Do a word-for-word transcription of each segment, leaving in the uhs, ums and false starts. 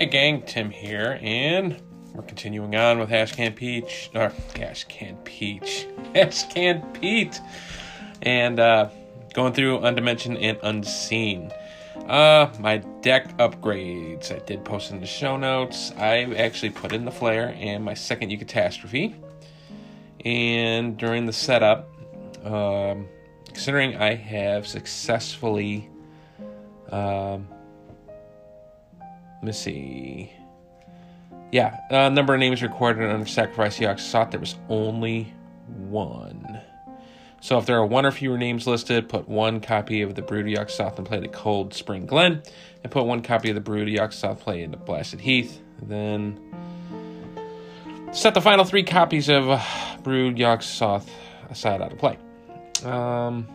Hey gang, Tim here, and we're continuing on with Ashcan Pete, or Ashcan Pete, Ashcan Pete, and uh, going through Undimensioned and Unseen. Uh, my deck upgrades, I did post in the show notes. I actually put in the Flare and my second Eucatastrophe, and during the setup, um, considering I have successfully, um, let me see. Yeah, a uh, number of names recorded under Sacrifice Yog-Sothoth. There was only one. So if there are one or fewer names listed, put one copy of the Brood of Yog-Sothoth and play to Cold Spring Glen, and put one copy of the Brood of Yog-Sothoth play into Blasted Heath. Then set the final three copies of uh, Brood Yog-Sothoth aside out of play. Um,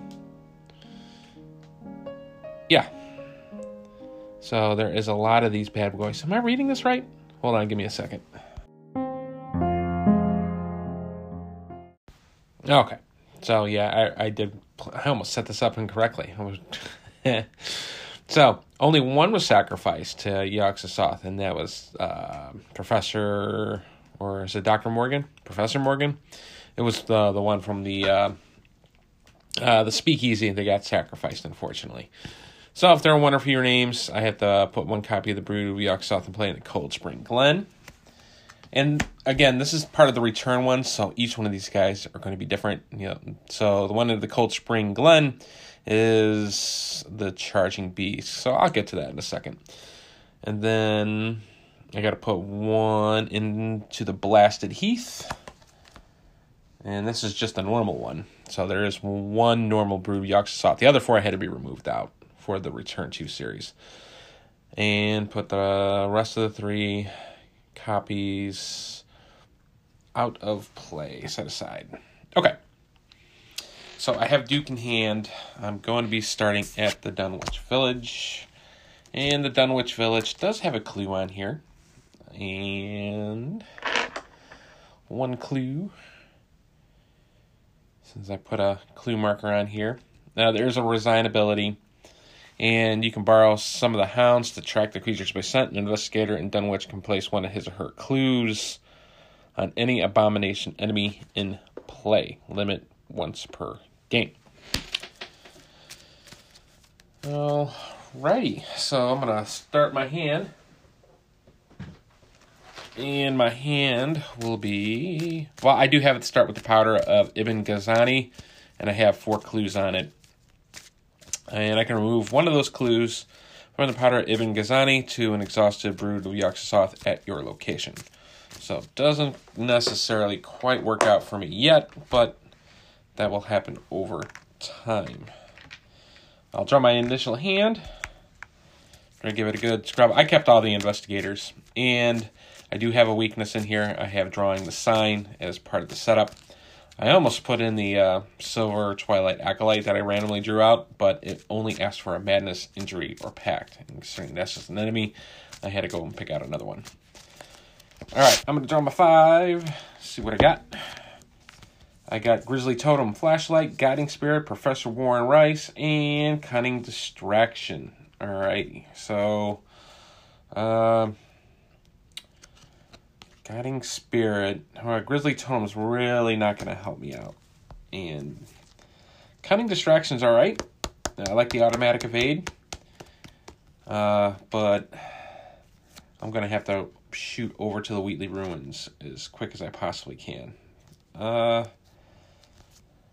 yeah. So there is a lot of these bad boys. Am I reading this right? Hold on, give me a second. Okay. So yeah, I, I did. I almost set this up incorrectly. So only one was sacrificed to Yog-Sothoth, and that was uh, Professor, or is it Doctor Morgan? Professor Morgan. It was the the one from the uh, uh, the Speakeasy that got sacrificed, unfortunately. So if there are one or fewer names, I have to put one copy of the Brood of Yog-Sothoth and play in the Cold Spring Glen. And again, this is part of the return one, so each one of these guys are going to be different. You know, so the one in the Cold Spring Glen is the Charging Beast. So I'll get to that in a second. And then I got to put one into the Blasted Heath. And this is just a normal one. So there is one normal Brood of Yog-Sothoth. The other four I had to be removed out for the Return to series, and put the rest of the three copies out of play, set aside. Okay, so I have Duke in hand. I'm going to be starting at the Dunwich Village, and the Dunwich Village does have a clue on here, and one clue, since I put a clue marker on here. Now there's a Resign ability, and you can borrow some of the hounds to track the creatures by scent. An investigator in Dunwich can place one of his or her clues on any abomination enemy in play. Limit once per game. Alrighty, so I'm going to start my hand. And my hand will be... Well, I do have it start with the Powder of Ibn Ghazani, and I have four clues on it. And I can remove one of those clues from the Powder of Ibn Ghazani to an exhausted Brood of Yog-Sothoth at your location. So it doesn't necessarily quite work out for me yet, but that will happen over time. I'll draw my initial hand. I'm going to give it a good scrub. I kept all the investigators, and I do have a weakness in here. I have Drawing the Sign as part of the setup. I almost put in the uh, Silver Twilight Acolyte that I randomly drew out, but it only asked for a Madness, Injury, or Pact. And considering that's just an enemy, I had to go and pick out another one. Alright, I'm going to draw my five. See what I got. I got Grizzly Totem, Flashlight, Guiding Spirit, Professor Warren Rice, and Cunning Distraction. Alright, so... Uh, Guiding Spirit. Uh, Grizzly Totem's really not going to help me out. And Cunning Distraction's alright. I like the automatic evade. Uh, but I'm going to have to shoot over to the Wheatley Ruins as quick as I possibly can. Uh,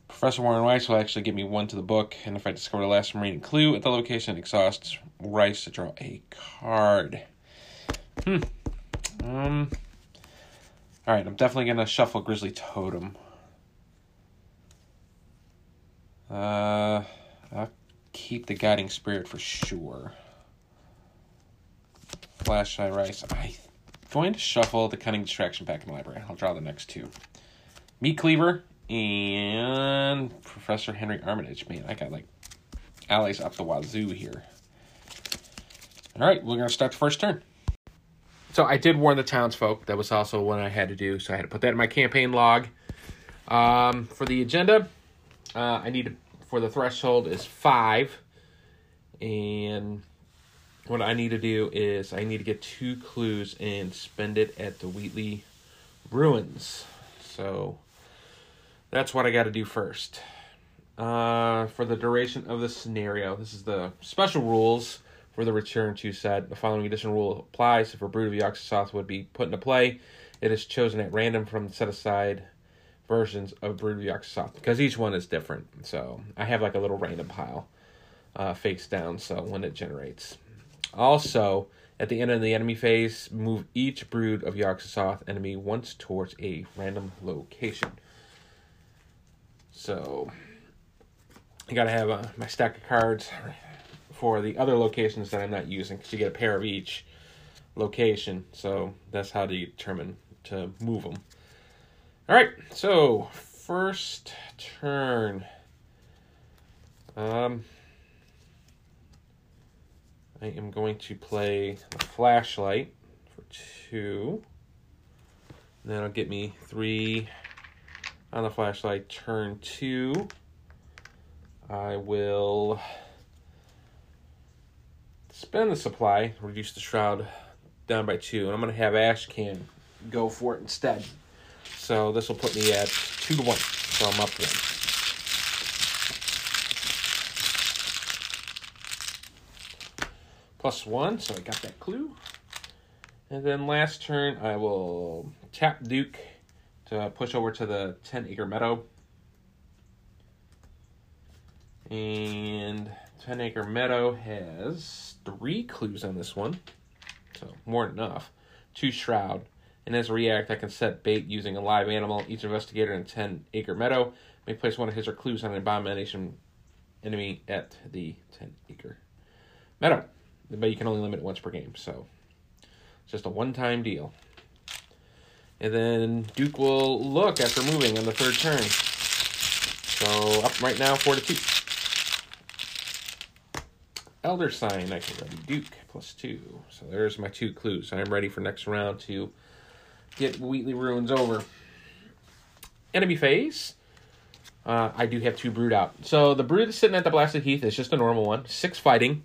Professor Warren Rice will actually give me one to the book. And if I discover the last remaining clue at the location, exhausts Rice to draw a card. Hmm. Um... Alright, I'm definitely going to shuffle Grizzly Totem. Uh, I'll keep the Guiding Spirit for sure. Flashlight Rice. I'm going to shuffle the Cunning Distraction back in the library. I'll draw the next two. Meat Cleaver and Professor Henry Armitage. Man, I got like alleys up the wazoo here. Alright, we're going to start the first turn. So I did warn the townsfolk. That was also one I had to do, so I had to put that in my campaign log. Um, for the agenda, uh, I need to, for the threshold is five, and what I need to do is I need to get two clues and spend it at the Wheatley Ruins. So that's what I got to do first. Uh, for the duration of the scenario, this is the special rules for the Return to set. The following additional rule applies. If a Brood of Yog-Sothoth would be put into play, it is chosen at random from the set-aside versions of Brood of Yog-Sothoth, because each one is different. So I have like a little random pile uh, face down, so when it generates. Also, at the end of the enemy phase, move each Brood of Yog-Sothoth enemy once towards a random location. So I gotta have uh, my stack of cards for the other locations that I'm not using, because you get a pair of each location. So that's how to determine to move them. All right, so first turn. Um, I am going to play the flashlight for two. And that'll get me three on the flashlight. Turn two, I will spend the supply, reduce the shroud down by two, and I'm going to have Ashcan go for it instead. So this will put me at two to one, so I'm up one. Plus one, so I got that clue. And then last turn, I will tap Duke to push over to the Ten Acre Meadow. And Ten Acre Meadow has three clues on this one, so more than enough. Two Shroud. And as a react, I can set bait using a live animal. Each investigator in Ten Acre Meadow may place one of his or clues on an abomination enemy at the Ten Acre Meadow. But you can only limit it once per game, so it's just a one-time deal. And then Duke will look after moving on the third turn. So up right now, four to two. Elder Sign, I can ready Duke, plus two. So there's my two clues. I'm ready for next round to get Wheatley Ruins over. Enemy phase. Uh, I do have two brood out. So the brood that's sitting at the Blasted Heath is just a normal one. Six fighting,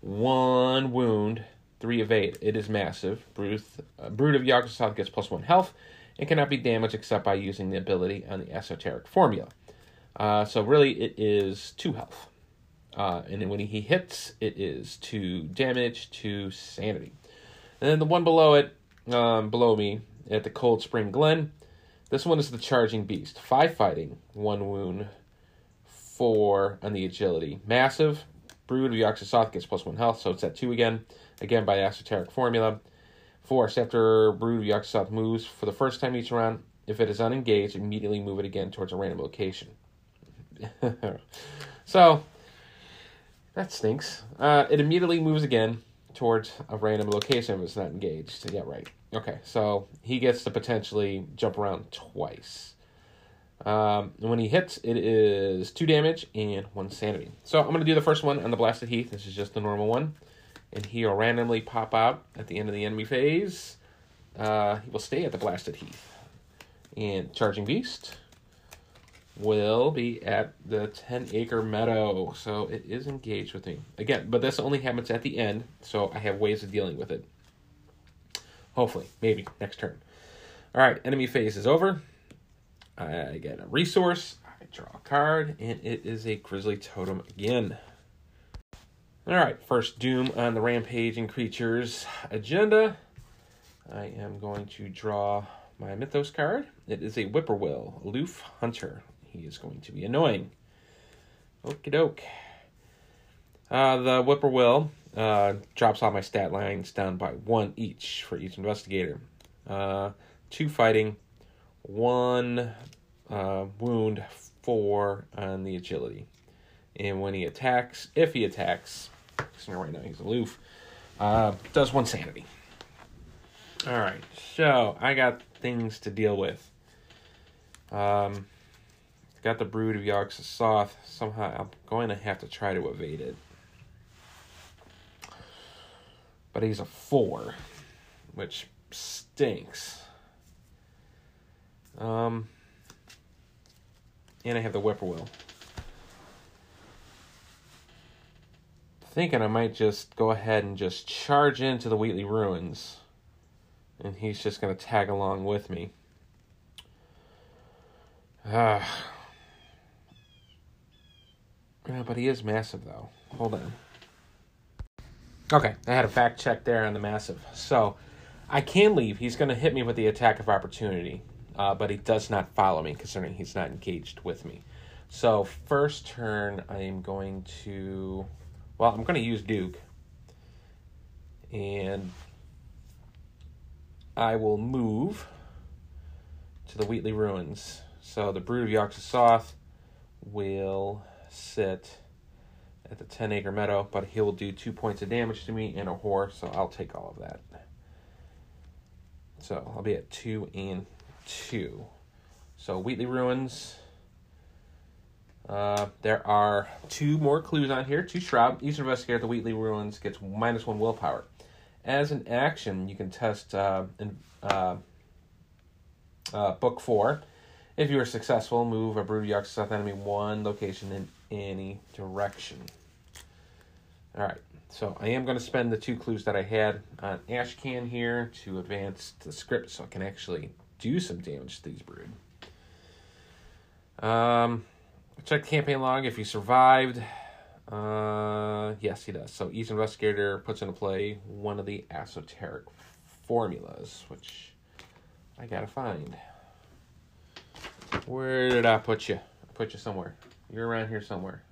one wound, three evade. It is massive. Brood, uh, brood of Yog-Sothoth gets plus one health and cannot be damaged except by using the ability on the Esoteric Formula. Uh, so really it is two health. Uh, and then when he hits, it is two damage, two sanity. And then the one below it, Um, below me at the Cold Spring Glen. This one is the Charging Beast. Five fighting, one wound, four on the agility. Massive. Brood of Yog-Sothoth gets plus one health, so it's at two again. Again by Esoteric Formula. Force. After Brood of Yog-Sothoth moves for the first time each round, if it is unengaged, immediately move it again towards a random location. So, that stinks. Uh, it immediately moves again towards a random location if it's not engaged. Yeah, right. Okay, so he gets to potentially jump around twice. Um, when he hits, it is two damage and one sanity. So I'm going to do the first one on the Blasted Heath. This is just the normal one. And he'll randomly pop out at the end of the enemy phase. Uh, he will stay at the Blasted Heath. And Charging Beast will be at the Ten Acre Meadow, so it is engaged with me. Again, but this only happens at the end, so I have ways of dealing with it. Hopefully, maybe, next turn. All right, enemy phase is over. I get a resource, I draw a card, and it is a Grizzly Totem again. All right, first doom on the Rampaging Creatures agenda. I am going to draw my Mythos card. It is a Whippoorwill, Aloof Hunter. He is going to be annoying. Okie doke. Uh, the Whippoorwill uh, drops all my stat lines down by one each for each investigator. Uh, two fighting, one uh, wound, four on the agility. And when he attacks, if he attacks, right now he's aloof, uh, does one sanity. All right, so I got things to deal with. Um... Got the Brood of Yog-Sothoth. Somehow I'm going to have to try to evade it. But he's a four, which stinks. Um, and I have the Whippoorwill. thinking I might just go ahead and just charge into the Wheatley Ruins. And he's just going to tag along with me. Uh, yeah, but he is massive, though. Hold on. Okay, I had a fact check there on the massive. So, I can leave. He's going to hit me with the attack of opportunity. Uh, but he does not follow me, considering he's not engaged with me. So, first turn, I am going to... Well, I'm going to use Duke. And... I will move to the Wheatley Ruins. So the Brood of Yog-Sothoth will sit at the Ten Acre Meadow, but he will do two points of damage to me and a whore, so I'll take all of that. So I'll be at two and two. So Wheatley Ruins. Uh, there are two more clues on here. Two Shroud. Eastern Vescarat, the Wheatley Ruins, gets minus one willpower. As an action, you can test uh, in, uh, uh, Book four. If you are successful, move a Brood of Yog-Sothoth enemy one location in any direction. All right, so I am going to spend the two clues that I had on Ashcan here to advance the script so I can actually do some damage to these Brood. Um, check the campaign log if you survived. Uh, yes, he does. So Eastern Investigator puts into play one of the esoteric formulas, which I gotta find. Where did I put you? I put you somewhere. You're around here somewhere.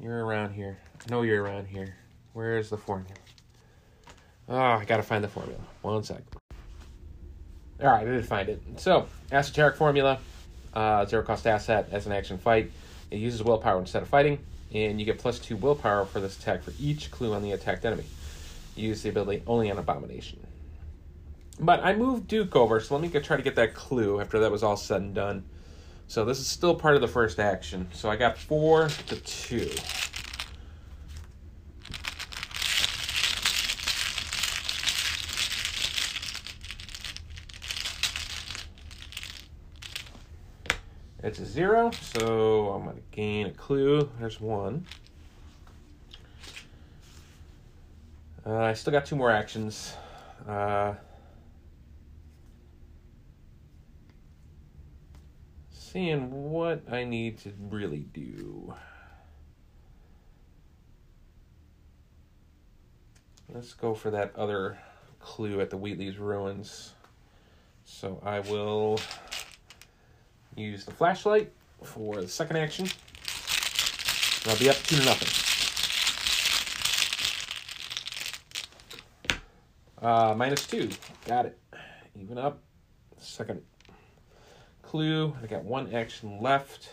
You're around here. I know you're around here. Where is the formula? Oh, I gotta find the formula. One sec. Alright, I did find it. So, esoteric formula, uh, zero cost asset as an action fight. It uses willpower instead of fighting, and you get plus two willpower for this attack for each clue on the attacked enemy. You use the ability only on Abomination. But I moved Duke over, so let me go try to get that clue after that was all said and done. So this is still part of the first action. So I got four to two. It's a zero, so I'm going to gain a clue. There's one. Uh, I still got two more actions. Uh, seeing what I need to really do. Let's go for that other clue at the Wheatley's Ruins. So I will... use the flashlight for the second action. And I'll be up two to nothing. Uh, minus two. Got it. Even up. Second clue. I got one action left.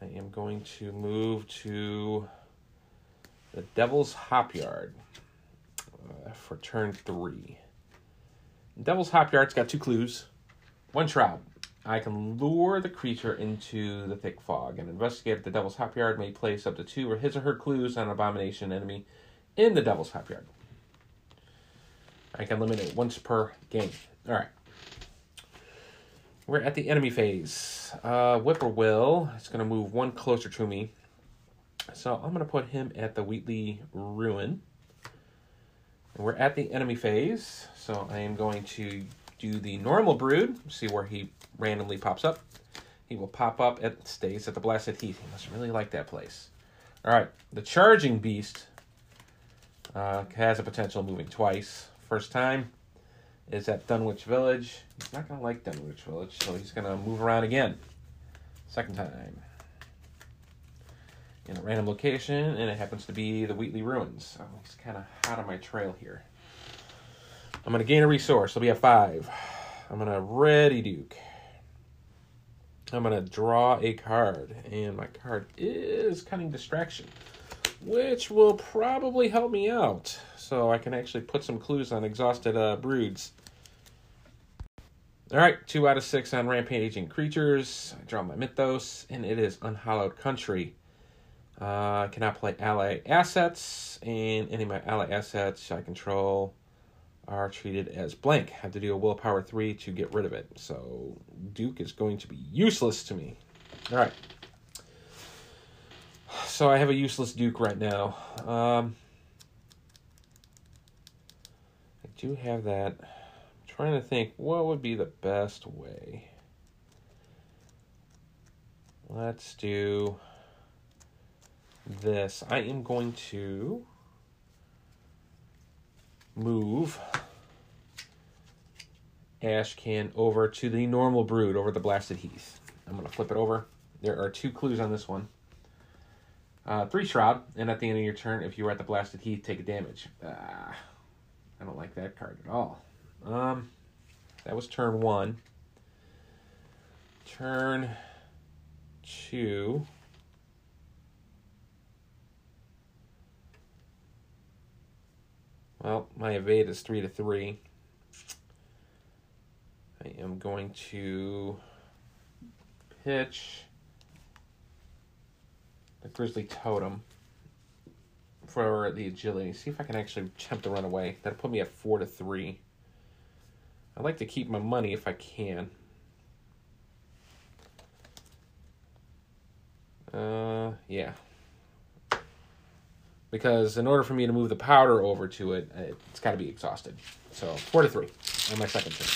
I am going to move to the Devil's Hop Yard uh, for turn three. Devil's Hop Yard's got two clues. One shroud. I can lure the creature into the thick fog. An investigator at the Devil's Hop Yard may place up to two or his or her clues on an abomination enemy in the Devil's Hop Yard. I can limit it once per game. All right. We're at the enemy phase. Uh, Whippoorwill is going to move one closer to me. So I'm going to put him at the Wheatley Ruin. We're at the enemy phase. So I am going to... do the normal Brood. See where he randomly pops up. He will pop up and stays at the Blasted Heath. He must really like that place. All right. The Charging Beast uh, has a potential of moving twice. First time is at Dunwich Village. He's not going to like Dunwich Village, so he's going to move around again. Second time. In a random location, and it happens to be the Wheatley Ruins. Oh, he's kind of hot on my trail here. I'm going to gain a resource. I'll be at five. I'm going to ready Duke. I'm going to draw a card. And my card is Cunning Distraction, which will probably help me out. So I can actually put some clues on exhausted uh, broods. All right, two out of six on rampaging creatures. I draw my Mythos, and it is Unhallowed Country. Uh, I cannot play ally assets, and any of my ally assets I control are treated as blank. I have to do a willpower three to get rid of it. So Duke is going to be useless to me. All right. so I have a useless Duke right now. Um, I do have that. I'm trying to think what would be the best way. Let's do this. I am going to move Ashcan over to the normal brood over the Blasted Heath. I'm going to flip it over. There are two clues on this one. Uh, three Shroud, and at the end of your turn, if you were at the Blasted Heath, take a damage. Uh, I don't like that card at all. Um, that was turn one. Turn two. Well, my evade is three to three. I am going to pitch the Grizzly Totem for the agility. See if I can actually attempt to run away. That'll put me at four to three. I like to keep my money if I can. Uh, yeah. Because in order for me to move the powder over to it, it's got to be exhausted. So four to three on my second turn.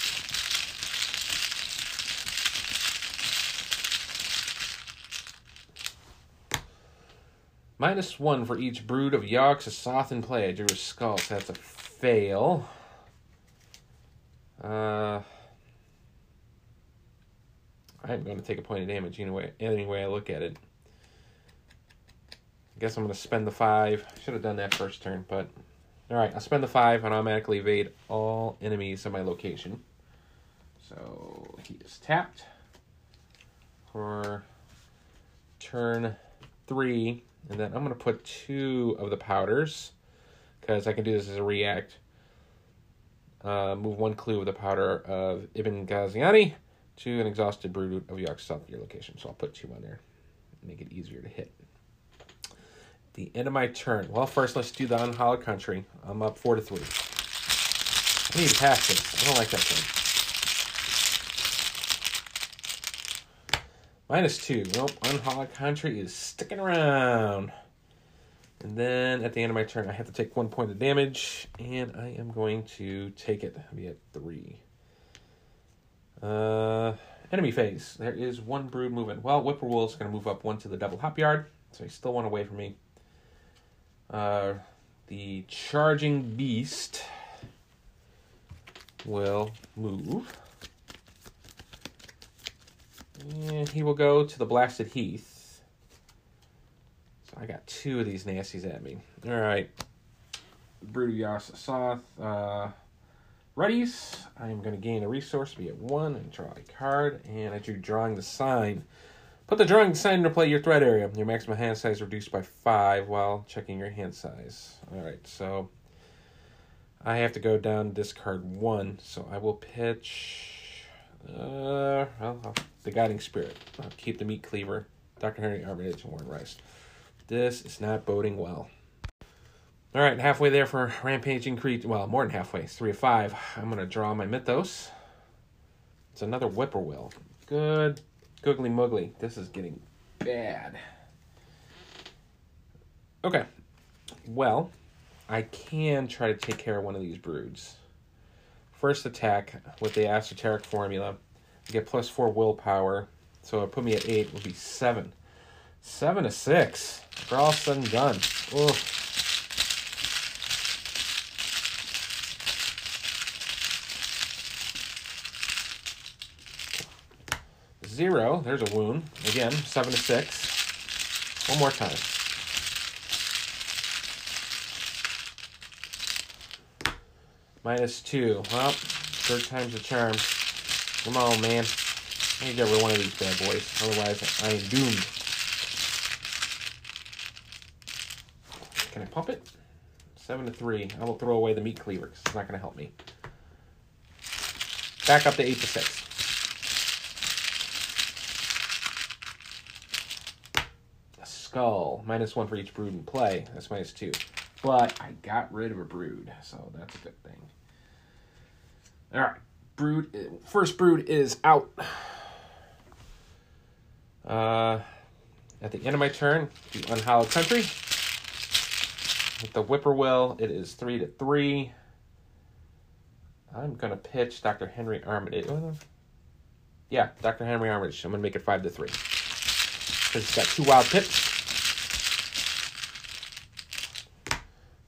Minus one for each brood of Yog-Sothoth in play. I drew a skull, so that's a fail. Uh, I'm going to take a point of damage anyway, any way I look at it. I guess I'm going to spend the five. Should have done that first turn, but... Alright, I'll spend the five and automatically evade all enemies of my location. So, he is tapped. For turn three. And then I'm going to put two of the powders, because I can do this as a react. Uh, move one clue of the powder of Ibn Ghazani to an exhausted brood of Yog-Sothoth at your location. So I'll put two on there. Make it easier to hit. The end of my turn. Well, first, let's do the Unhallowed Country. I'm up four to three. I need to pass this. I don't like that thing. Minus two. Nope. Unhallowed Country is sticking around. And then at the end of my turn, I have to take one point of damage, and I am going to take it. I'll be at three. Uh, enemy phase. There is one brood moving. Well, Whippoorwill is going to move up one to the Devil's Hop Yard, so he's still one away from me. Uh, the charging beast will move. And he will go to the Blasted Heath. So I got two of these nasties at me. Alright. Brood of Yog-Sothoth. Uh, Ruddies. I am going to gain a resource, be at one, and draw a card. And I drew Drawing the Sign. Put the drawing sign into play your threat area. Your maximum hand size reduced by five while checking your hand size. All right, so I have to go down discard one. So I will pitch uh, well, the Guiding Spirit. I'll keep the Meat Cleaver, Doctor Henry Armitage, and Warren Rice. This is not boding well. All right, halfway there for Rampaging Creature. Well, more than halfway. It's three of five. I'm going to draw my Mythos. It's another Whippoorwill. Good. Googly Moogly. This is getting bad. Okay. Well, I can try to take care of one of these broods. First attack with the Esoteric Formula. I get plus four willpower. So it put me at eight. It would be seven. Seven to six. For all said and done. Ooh. Zero, there's a wound. Again, seven to six. One more time. Minus two. Well, third time's the charm. Come on, man. I need to get rid of one of these bad boys. Otherwise, I am doomed. Can I pump it? Seven to three. I will throw away the Meat Cleaver because it's not going to help me. Back up to eight to six. Skull. Minus one for each brood in play. That's minus two. But I got rid of a brood, so that's a good thing. Alright. Brood. First brood is out. Uh, At the end of my turn, the Unhallowed Country. With the Whippoorwill, it is three to three. I'm going to pitch Doctor Henry Armitage. Yeah, Doctor Henry Armitage. I'm going to make it five to three. Because it's got two wild pips.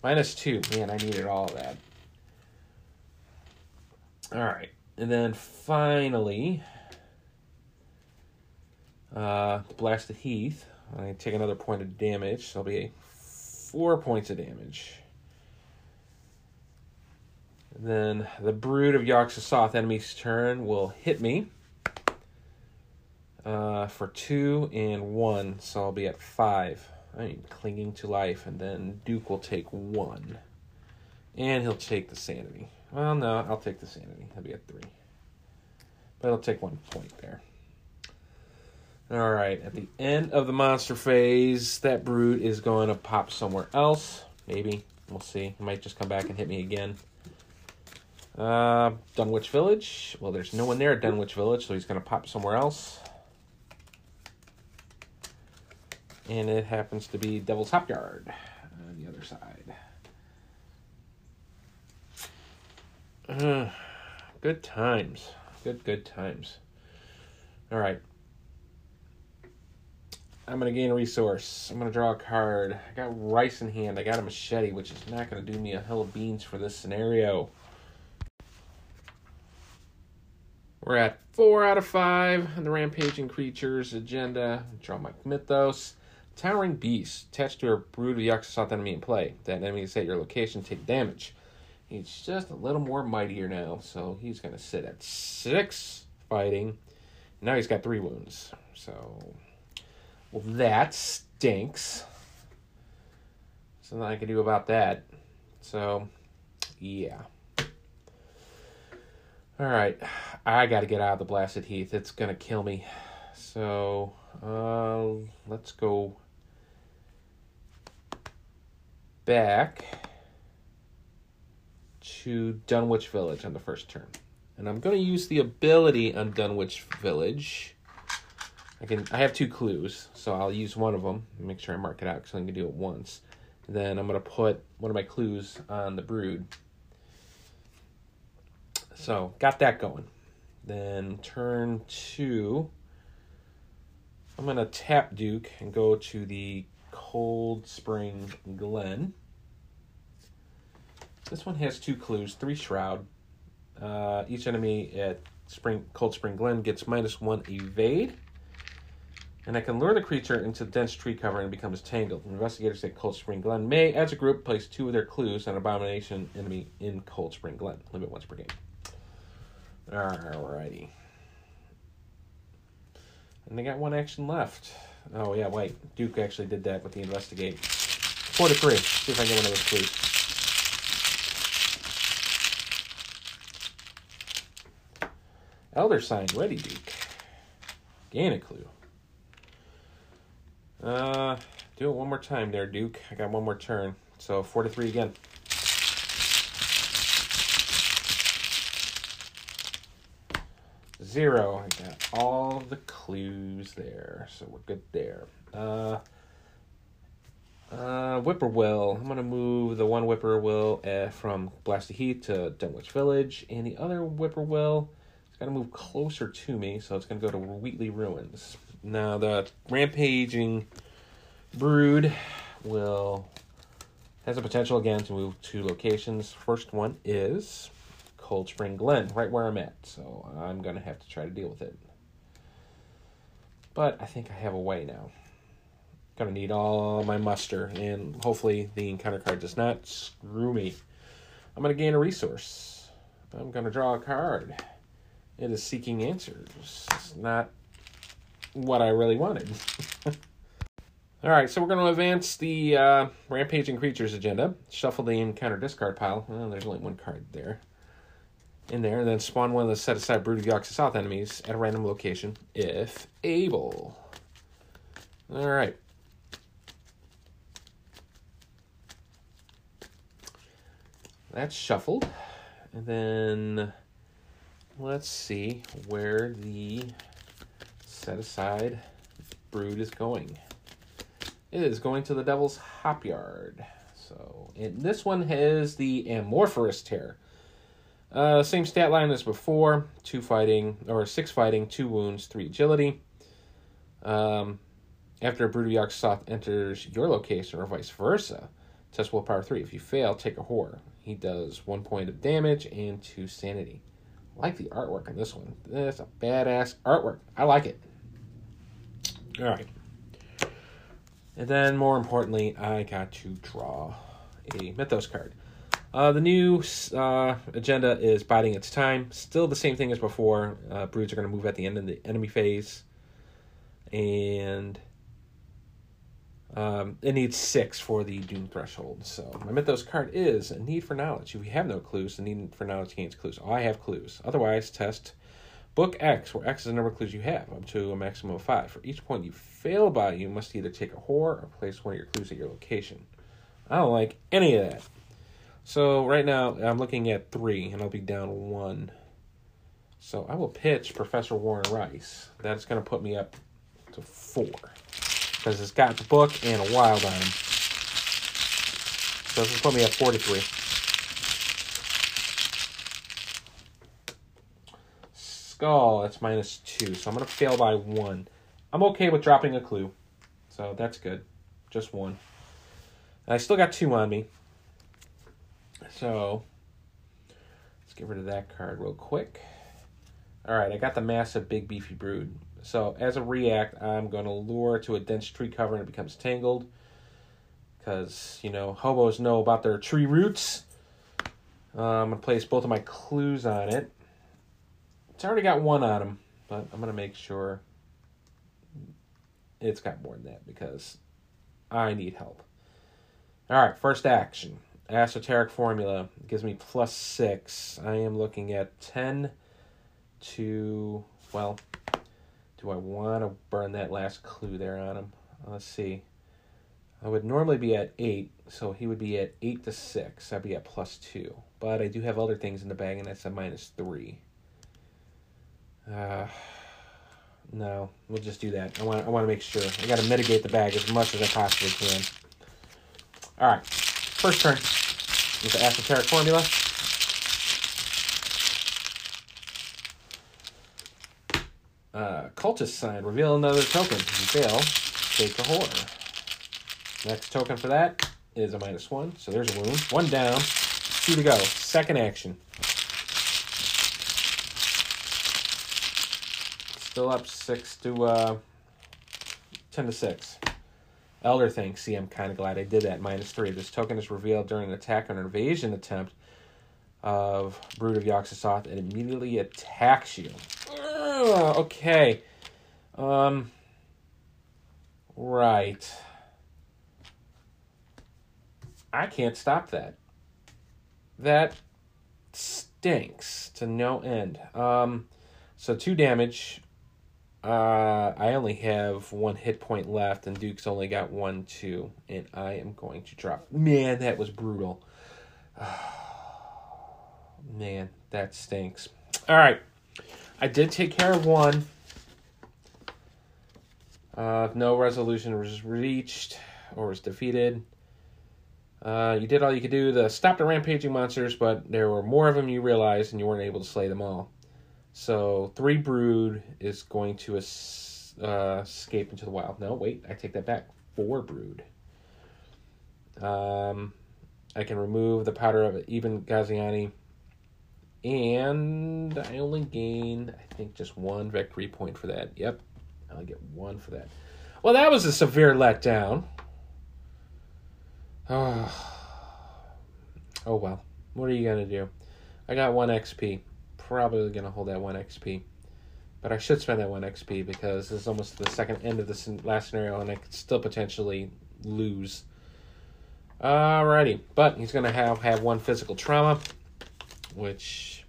Minus two. Man, I needed all of that. All right. And then finally, uh, Blasted Heath. I take another point of damage. So I'll be four points of damage. And then the Brood of Yog-Sothoth, enemy's turn, will hit me uh, for two and one. So I'll be at five. I'm clinging to life, and then Duke will take one. And he'll take the sanity. Well, no, I'll take the sanity. He'll be at three. But it'll take one point there. All right, at the end of the monster phase, that Brood is going to pop somewhere else. Maybe. We'll see. It might just come back and hit me again. Uh, Dunwich Village. Well, there's no one there at Dunwich Village, so he's going to pop somewhere else. And it happens to be Devil's Hop Yard on the other side. Uh, good times. Good, good times. All right. I'm going to gain a resource. I'm going to draw a card. I got rice in hand. I got a machete, which is not going to do me a hill of beans for this scenario. We're at four out of five on the Rampaging Creatures agenda. Draw my Mythos. Towering Beast, attached to a Brood of Yog-Sothoth enemy in play. That enemy is at your location, take damage. He's just a little more mightier now, so he's going to sit at six fighting. Now he's got three wounds. So, well, that stinks. There's nothing I can do about that. So, yeah. All right. I got to get out of the Blasted Heath. It's going to kill me. So, uh, let's go back to Dunwich Village on the first turn. And I'm going to use the ability on Dunwich Village. I can. I have two clues, so I'll use one of them. Make sure I mark it out because I'm going to do it once. And then I'm going to put one of my clues on the Brood. So, got that going. Then turn two. I'm going to tap Duke and go to the Cold Spring Glen. This one has two clues, three shroud. Uh, each enemy at Spring Cold Spring Glen gets minus one evade. And I can lure the creature into dense tree cover and becomes tangled. Investigators at Cold Spring Glen may, as a group, place two of their clues on an abomination enemy in Cold Spring Glen. Limit once per game. Alrighty. And they got one action left. Oh, yeah, wait. Duke actually did that with the investigate. Four to three. See if I get one of those clues. Elder Sign, ready, Duke. Gain a clue. Uh, do it one more time there, Duke. I got one more turn. So, four to three again. Zero. I got all the clues there. So, we're good there. Uh, uh, Whippoorwill. I'm going to move the one Whippoorwill uh, from Blasted Heath to Dunwich Village. And the other Whippoorwill... got to move closer to me, so it's going to go to Wheatley Ruins. Now, the Rampaging Brood will has the potential, again, to move two locations. First one is Cold Spring Glen, right where I'm at, so I'm going to have to try to deal with it. But I think I have a way now. Going to need all my muster, and hopefully the encounter card does not screw me. I'm going to gain a resource. I'm going to draw a card. It is seeking answers. It's not what I really wanted. All right, so we're going to advance the uh, Rampaging Creatures agenda. Shuffle the encounter discard pile. Well, there's only one card there. In there, and then spawn one of the set-aside Brood of Yog-Sothoth enemies at a random location, if able. All right. That's shuffled. And then... let's see where the set-aside Brood is going. is going to the Devil's Hop Yard. So, and this one has the Amorphous Terror. Uh, same stat line as before. Two fighting, or six fighting, two wounds, three agility. Um, after a Brood of Yog-Sothoth enters your location, or vice versa, test willpower three. If you fail, take a horror. He does one point of damage and two sanity. I like the artwork on this one. That's a badass artwork. I like it. All right. And then, more importantly, I got to draw a Mythos card. Uh, the new uh, agenda is Biding Its Time. Still the same thing as before. Uh, broods are going to move at the end of the enemy phase. And um, it needs six for the Doom Threshold. So my Mythos card is a Need for Knowledge. If you have no clues, the Need for Knowledge gains clues. Oh, I have clues. Otherwise, test Book X, where X is the number of clues you have, up to a maximum of five. For each point you fail by, you must either take a horror or place one of your clues at your location. I don't like any of that. So right now, I'm looking at three, and I'll be down one. So I will pitch Professor Warren Rice. That's going to put me up to four. Because it's got the book and a wild on him. So this will put me at forty-three. Skull, that's minus two. So I'm going to fail by one. I'm okay with dropping a clue. So that's good. Just one. And I still got two on me. So, let's get rid of that card real quick. All right, I got the massive big beefy brood. So, as a react, I'm going to lure to a dense tree cover and it becomes tangled. Because, you know, hobos know about their tree roots. Uh, I'm going to place both of my clues on it. It's already got one on them, but I'm going to make sure it's got more than that because I need help. All right, first action. Esoteric Formula gives me plus six. I am looking at ten to, well, do I want to burn that last clue there on him? Let's see. I would normally be at eight, so he would be at eight to six. I'd be at plus two. But I do have other things in the bag, and that's a minus three. Uh, no, we'll just do that. I want, I want to make sure. I got to mitigate the bag as much as I possibly can. All right, first turn. With the Esoteric Formula. Uh, Cultist Sign. Reveal another token. If you fail, take the horror. Next token for that is a minus one. So there's a wound. One down. Two to go. Second action. Still up six to uh, ten to six. Elder thing. See, I'm kind of glad I did that. Minus three. This token is revealed during an attack or an evasion attempt of Brood of Yog-Sothoth and immediately attacks you. Ugh, okay. Um. Right. I can't stop that. That stinks to no end. Um. So two damage. Uh, I only have one hit point left, and Duke's only got one, two, and I am going to drop. Man, that was brutal. Man, that stinks. All right. I did take care of one. Uh, no resolution was reached or was defeated. Uh, you did all you could do to stop the rampaging monsters, but there were more of them you realized, and you weren't able to slay them all. So, three brood is going to es- uh, escape into the wild. No, wait, I take that back. Four brood. Um, I can remove the Powder of Ibn Ghazani. And I only gain, I think, just one victory point for that. Yep, I only get one for that. Well, that was a severe letdown. Oh, oh well. What are you going to do? I got one X P. Probably going to hold that one X P. But I should spend that one X P because this is almost the second end of this last scenario and I could still potentially lose. Alrighty. But he's going to have, have one physical trauma, which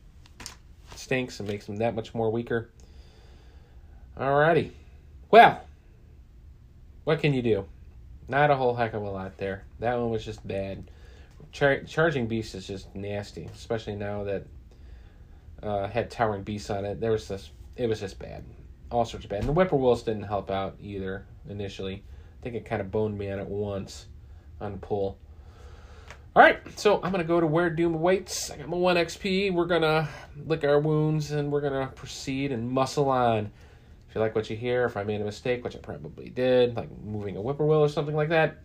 stinks and makes him that much more weaker. Alrighty. Well, what can you do? Not a whole heck of a lot there. That one was just bad. Char- Charging Beast is just nasty, especially now that Uh, had Towering Beast on it. There was this, it was just bad. All sorts of bad. And the Whippoorwills didn't help out either initially. I think it kind of boned me on it once on pull. All right, so I'm going to go to Where Doom Awaits. I got my one X P. We're going to lick our wounds, and we're going to proceed and muscle on. If you like what you hear, if I made a mistake, which I probably did, like moving a whippoorwill or something like that,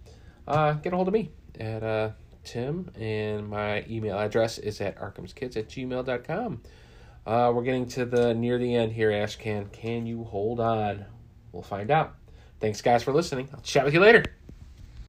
uh, get a hold of me at uh, Tim, and my email address is at arkhamskids at gmail dot com. Uh, we're getting to the near the end here, Ashcan. Can you hold on? We'll find out. Thanks, guys, for listening. I'll chat with you later.